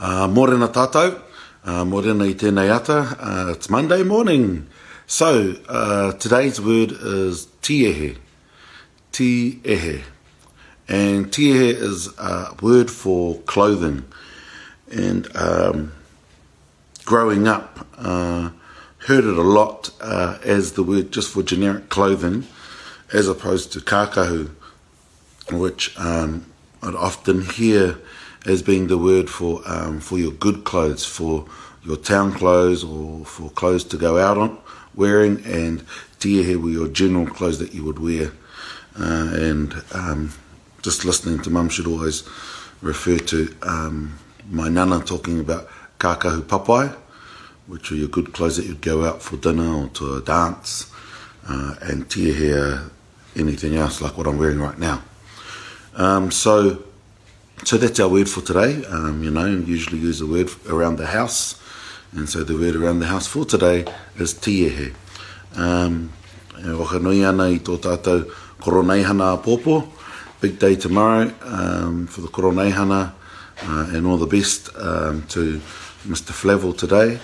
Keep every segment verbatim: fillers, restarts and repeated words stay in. Uh, morena tātou, uh, morena I tēnei ata, uh, it's Monday morning. So, uh, today's word is tiehe, tiehe. And tiehe is a word for clothing. And um, growing up, uh, heard it a lot uh, as the word just for generic clothing, as opposed to kākahu, which um, I'd often hear as being the word for um, for your good clothes, for your town clothes, or for clothes to go out on wearing, and tiehe were your general clothes that you would wear. Uh, and um, just listening to Mum should always refer to um, my nana talking about kākahu papai, which were your good clothes that you'd go out for dinner or to a dance, uh, and tiehe anything else like what I'm wearing right now. Um, so, so that's our word for today. Um, you know, usually use the word around the house, and so the word around the house for today is tiehe. Um, oka nui ana I tō tātou koroneihana pōpō. Big day tomorrow um, for the koroneihana, uh, and all the best um, to Mister Flavel today,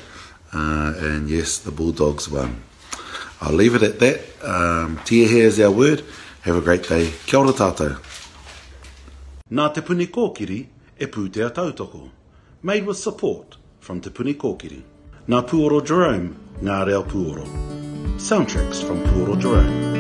uh, and yes, the Bulldogs won. I'll leave it at that. Um, tiehe is our word. Have a great day. Kia ora tātou. Nā Te Punikōkiri e Pūtea Tautoko, made with support from Te Punikōkiri. Nā Pūoro Jerome, ngā reo Pūoro. Soundtracks from Pūoro Jerome.